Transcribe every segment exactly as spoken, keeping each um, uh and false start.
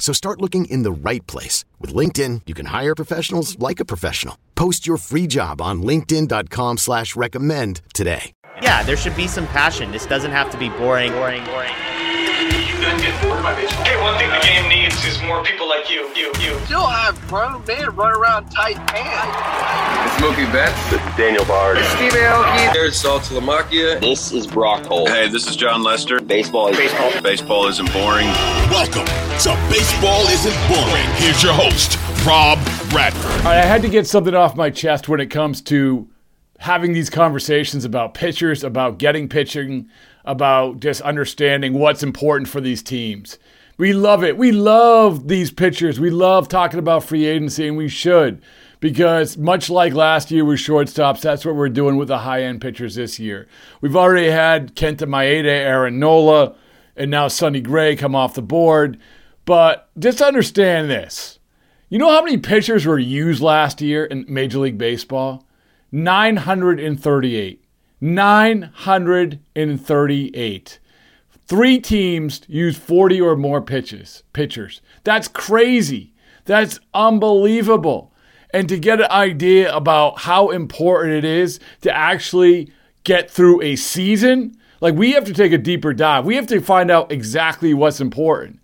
So start looking in the right place. With LinkedIn, you can hire professionals like a professional. Post your free job on linkedin.com slash recommend today. Yeah, there should be some passion. This doesn't have to be boring. Boring, boring. Hey, one thing the game needs is more people like you. You, you. Still have grown men run around tight pants. It's Mookie Betts. This is Daniel Bard. It's Steve Aoki. Garrett Cole. Saltalamacchia. This is Brock Holt. Hey, this is John Lester. Baseball is baseball. Baseball isn't boring. Welcome to Baseball Isn't Boring. Here's your host, Rob Bradford. All right, I had to get something off my chest when it comes to having these conversations about pitchers, about getting pitching, about just understanding what's important for these teams. We love it. We love these pitchers. We love talking about free agency, and we should, because much like last year with shortstops, that's what we're doing with the high-end pitchers this year. We've already had Kenta Maeda, Aaron Nola, and now Sonny Gray come off the board. But just understand this. You know how many pitchers were used last year in Major League Baseball? nine hundred thirty-eight. nine hundred thirty-eight. Three teams used forty or more pitches, pitchers. That's crazy. That's unbelievable. And to get an idea about how important it is to actually get through a season, like we have to take a deeper dive. We have to find out exactly what's important.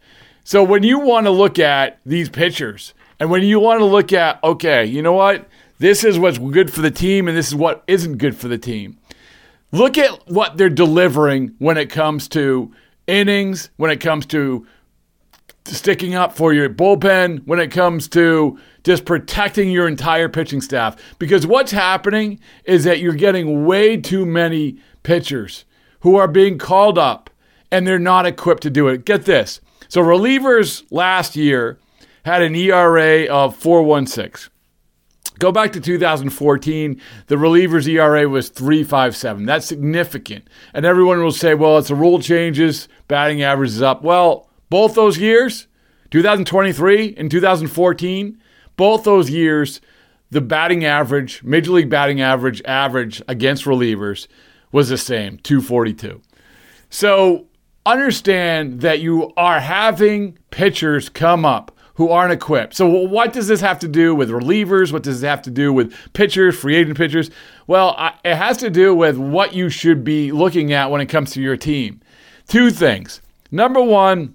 So when you want to look at these pitchers and when you want to look at, okay, you know what? This is what's good for the team, and this is what isn't good for the team. Look at what they're delivering when it comes to innings, when it comes to sticking up for your bullpen, when it comes to just protecting your entire pitching staff. Because what's happening is that you're getting way too many pitchers who are being called up, and they're not equipped to do it. Get this. So relievers last year had an E R A of four point one six. Go back to two thousand fourteen, the reliever's E R A was three point five seven. That's significant. And everyone will say, well, it's the rule changes, batting average is up. Well, both those years, two thousand twenty-three and two thousand fourteen, both those years, the batting average, Major League batting average, average against relievers was the same, two forty-two. So understand that you are having pitchers come up who aren't equipped. So what does this have to do with relievers? What does it have to do with pitchers, free agent pitchers? Well, I, it has to do with what you should be looking at when it comes to your team. Two things. Number one,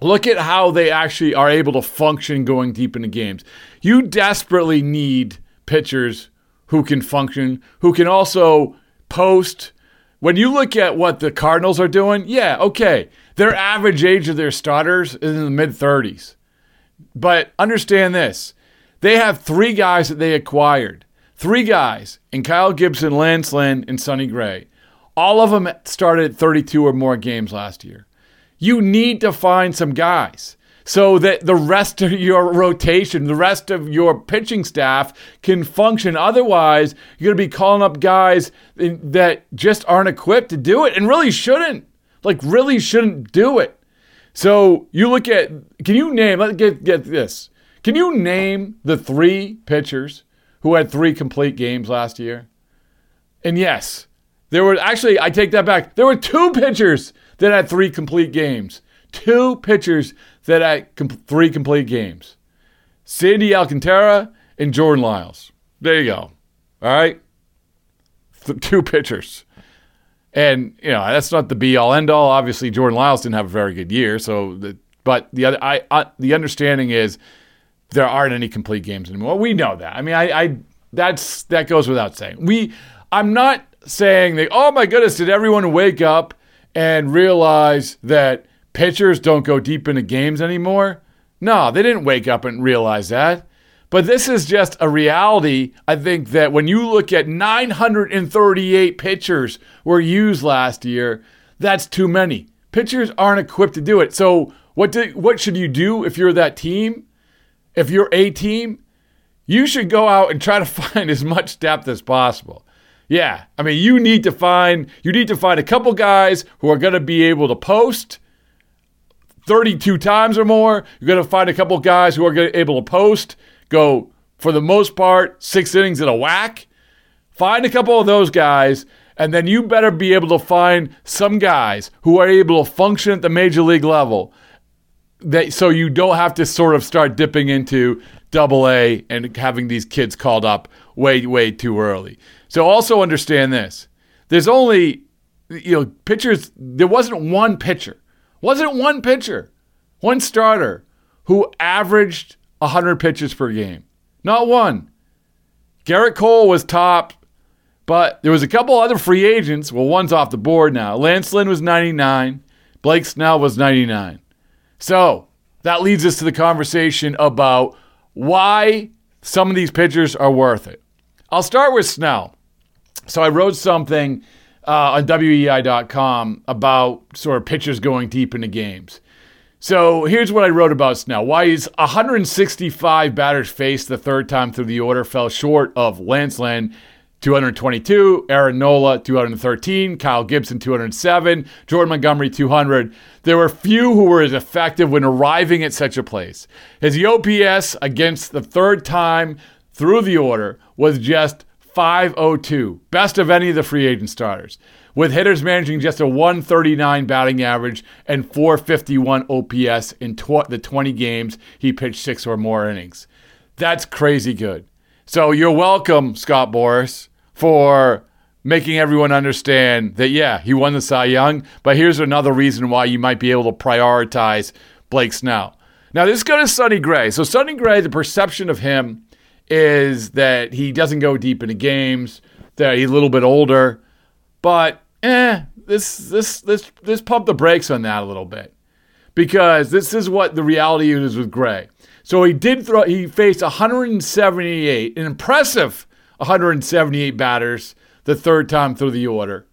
look at how they actually are able to function going deep into games. You desperately need pitchers who can function, who can also post. When you look at what the Cardinals are doing, yeah, okay, their average age of their starters is in the mid-thirties. But understand this, they have three guys that they acquired, three guys, in Kyle Gibson, Lance Lynn, and Sonny Gray. All of them started thirty-two or more games last year. You need to find some guys so that the rest of your rotation, the rest of your pitching staff can function. Otherwise, you're going to be calling up guys that just aren't equipped to do it and really shouldn't. Like, really shouldn't do it. So you look at, can you name, let's get, get this. Can you name the three pitchers who had three complete games last year? And yes, there were, actually, I take that back. There were two pitchers that had three complete games. Two pitchers that had comp- three complete games. Sandy Alcantara and Jordan Lyles. There you go. All right? Th- two pitchers. And, you know, that's not the be-all, end-all. Obviously, Jordan Lyles didn't have a very good year. So, the, But the other, I, I the understanding is there aren't any complete games anymore. We know that. I mean, I, I that's that goes without saying. We, I'm not saying, that, oh, my goodness, did everyone wake up and realize that pitchers don't go deep into games anymore? No, they didn't wake up and realize that. But this is just a reality, I think, that when you look at nine hundred thirty-eight pitchers were used last year, that's too many. Pitchers aren't equipped to do it. So what do, what should you do if you're that team? If you're a team, you should go out and try to find as much depth as possible. Yeah, I mean, you need to find you need to find a couple guys who are going to be able to post thirty-two times or more. You're going to find a couple guys who are gonna be able to post, go, for the most part, six innings in a whack. Find a couple of those guys, and then you better be able to find some guys who are able to function at the major league level that so you don't have to sort of start dipping into double A and having these kids called up way, way too early. So also understand this. There's only, you know, pitchers, there wasn't one pitcher, wasn't one pitcher, one starter who averaged one hundred pitches per game. Not one. Garrett Cole was top, but there was a couple other free agents. Well, one's off the board now. Lance Lynn was ninety-nine. Blake Snell was ninety-nine. So that leads us to the conversation about why some of these pitchers are worth it. I'll start with Snell. So I wrote something uh, on W E I dot com about sort of pitchers going deep into games. So here's what I wrote about Snell. Why his one hundred sixty-five batters faced the third time through the order fell short of Lance Lynn, two hundred twenty-two, Aaron Nola, two hundred thirteen, Kyle Gibson, two hundred seven, Jordan Montgomery, two hundred. There were few who were as effective when arriving at such a place. His O P S against the third time through the order was just five oh two, best of any of the free agent starters, with hitters managing just a one thirty-nine batting average and four fifty-one O P S in tw- the twenty games he pitched six or more innings. That's crazy good. So you're welcome, Scott Boras, for making everyone understand that, yeah, he won the Cy Young, but here's another reason why you might be able to prioritize Blake Snell. Now, this goes to Sonny Gray. So Sonny Gray, the perception of him is that he doesn't go deep into games, that he's a little bit older, but eh, this this this this pump the brakes on that a little bit, because this is what the reality is with Gray. So he did throw. He faced one hundred seventy-eight, an impressive one hundred seventy-eight batters the third time through the order,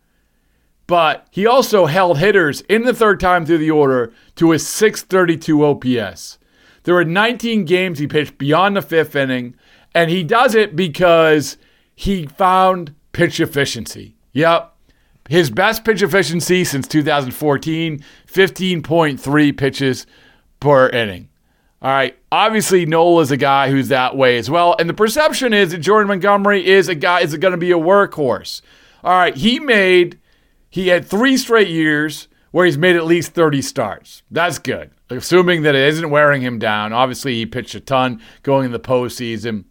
but he also held hitters in the third time through the order to a six thirty-two O P S. There were nineteen games he pitched beyond the fifth inning. And he does it because he found pitch efficiency. Yep. His best pitch efficiency since two thousand fourteen, fifteen point three pitches per inning. All right. Obviously, Nola's a guy who's that way as well. And the perception is that Jordan Montgomery is a guy, is going to be a workhorse. All right. He made, he had three straight years where he's made at least thirty starts. That's good. Assuming that it isn't wearing him down. Obviously, he pitched a ton going in the postseason.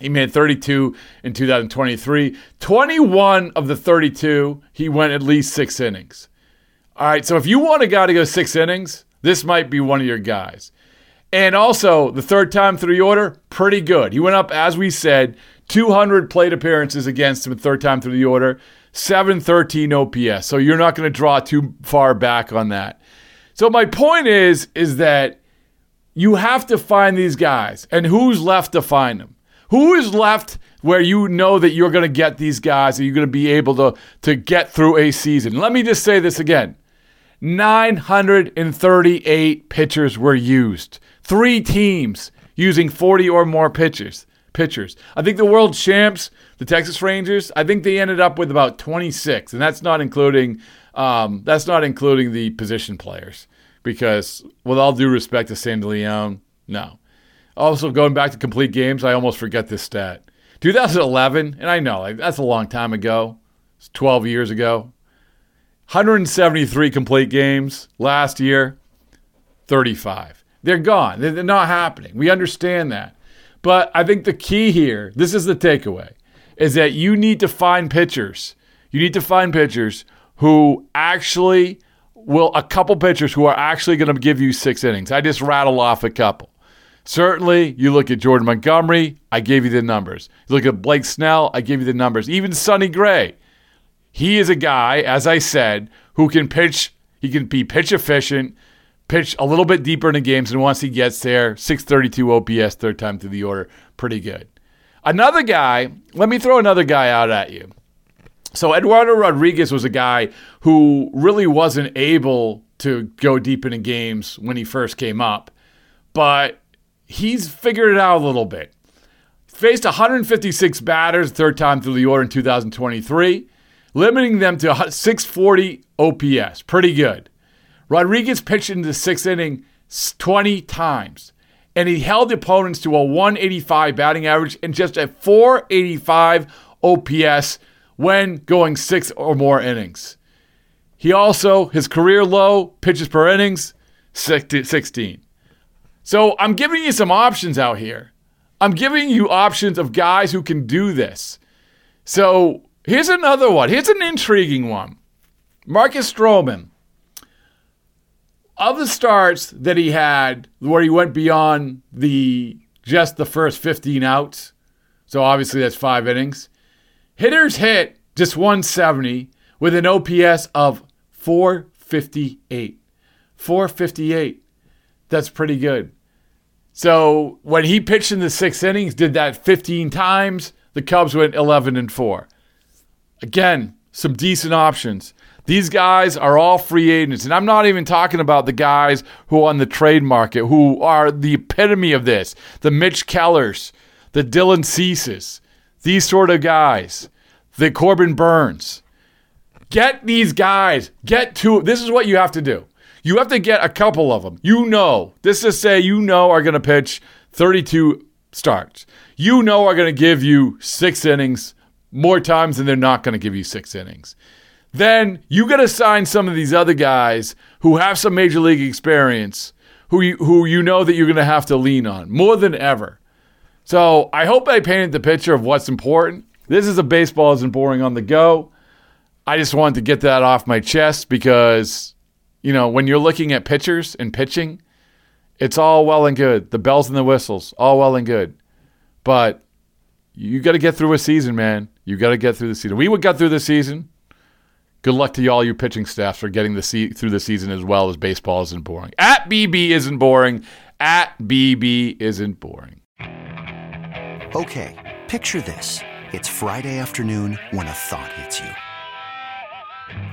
He made thirty-two in two thousand twenty-three. twenty-one of the thirty-two, he went at least six innings. All right, so if you want a guy to go six innings, this might be one of your guys. And also, the third time through the order, pretty good. He went up, as we said, two hundred plate appearances against him the third time through the order, seven thirteen O P S. So you're not going to draw too far back on that. So my point is, is that you have to find these guys. And who's left to find them? Who is left where you know that you're going to get these guys and you're going to be able to, to get through a season? Let me just say this again. nine hundred thirty-eight pitchers were used. Three teams using forty or more pitchers. Pitchers. I think the world champs, the Texas Rangers, I think they ended up with about twenty-six, and that's not including um, that's not including the position players. Because, with all due respect to Sandy Leon, no. Also, going back to complete games, I almost forget this stat. twenty eleven, and I know, like, that's a long time ago. It's twelve years ago. one hundred seventy-three complete games. Last year, thirty-five. They're gone. They're not happening. We understand that. But I think the key here, this is the takeaway, is that you need to find pitchers. You need to find pitchers who actually... Well, a couple pitchers who are actually going to give you six innings. I just rattle off a couple. Certainly, you look at Jordan Montgomery, I gave you the numbers. You look at Blake Snell, I gave you the numbers. Even Sonny Gray, he is a guy, as I said, who can pitch, he can be pitch efficient, pitch a little bit deeper into games, and once he gets there, six thirty-two O P S, third time through the order, pretty good. Another guy, let me throw another guy out at you. So Eduardo Rodriguez was a guy who really wasn't able to go deep into games when he first came up, but he's figured it out a little bit. Faced one hundred fifty-six batters third time through the order in two thousand twenty-three, limiting them to six forty O P S. Pretty good. Rodriguez pitched in the sixth inning twenty times, and he held opponents to a one eighty-five batting average and just a four eighty-five O P S when going six or more innings. He also, his career low, pitches per innings, sixteen. So I'm giving you some options out here. I'm giving you options of guys who can do this. So here's another one. Here's an intriguing one. Marcus Stroman. Of the starts that he had where he went beyond the just the first fifteen outs, so obviously that's five innings, hitters hit just one seventy with an O P S of four fifty-eight. four fifty-eight. That's pretty good. So when he pitched in the sixth innings, did that fifteen times, the Cubs went eleven and four. Again, some decent options. These guys are all free agents, and I'm not even talking about the guys who are on the trade market, who are the epitome of this, the Mitch Kellers, the Dylan Ceases, these sort of guys. The Corbin Burns. Get these guys. Get two. This is what you have to do. You have to get a couple of them. You know. This is say you know are going to pitch thirty-two starts. You know are going to give you six innings more times than they're not going to give you six innings. Then you got to sign some of these other guys who have some major league experience who you, who you know that you're going to have to lean on more than ever. So I hope I painted the picture of what's important. This is a Baseball Isn't Boring on the go. I just wanted to get that off my chest because, you know, when you're looking at pitchers and pitching, it's all well and good. The bells and the whistles, all well and good. But you got to get through a season, man. You got to get through the season. We would get through the season. Good luck to all you pitching staffs for getting the se- through the season as well as Baseball Isn't Boring. At B B Isn't Boring. At B B Isn't Boring. Okay, picture this. It's Friday afternoon when a thought hits you.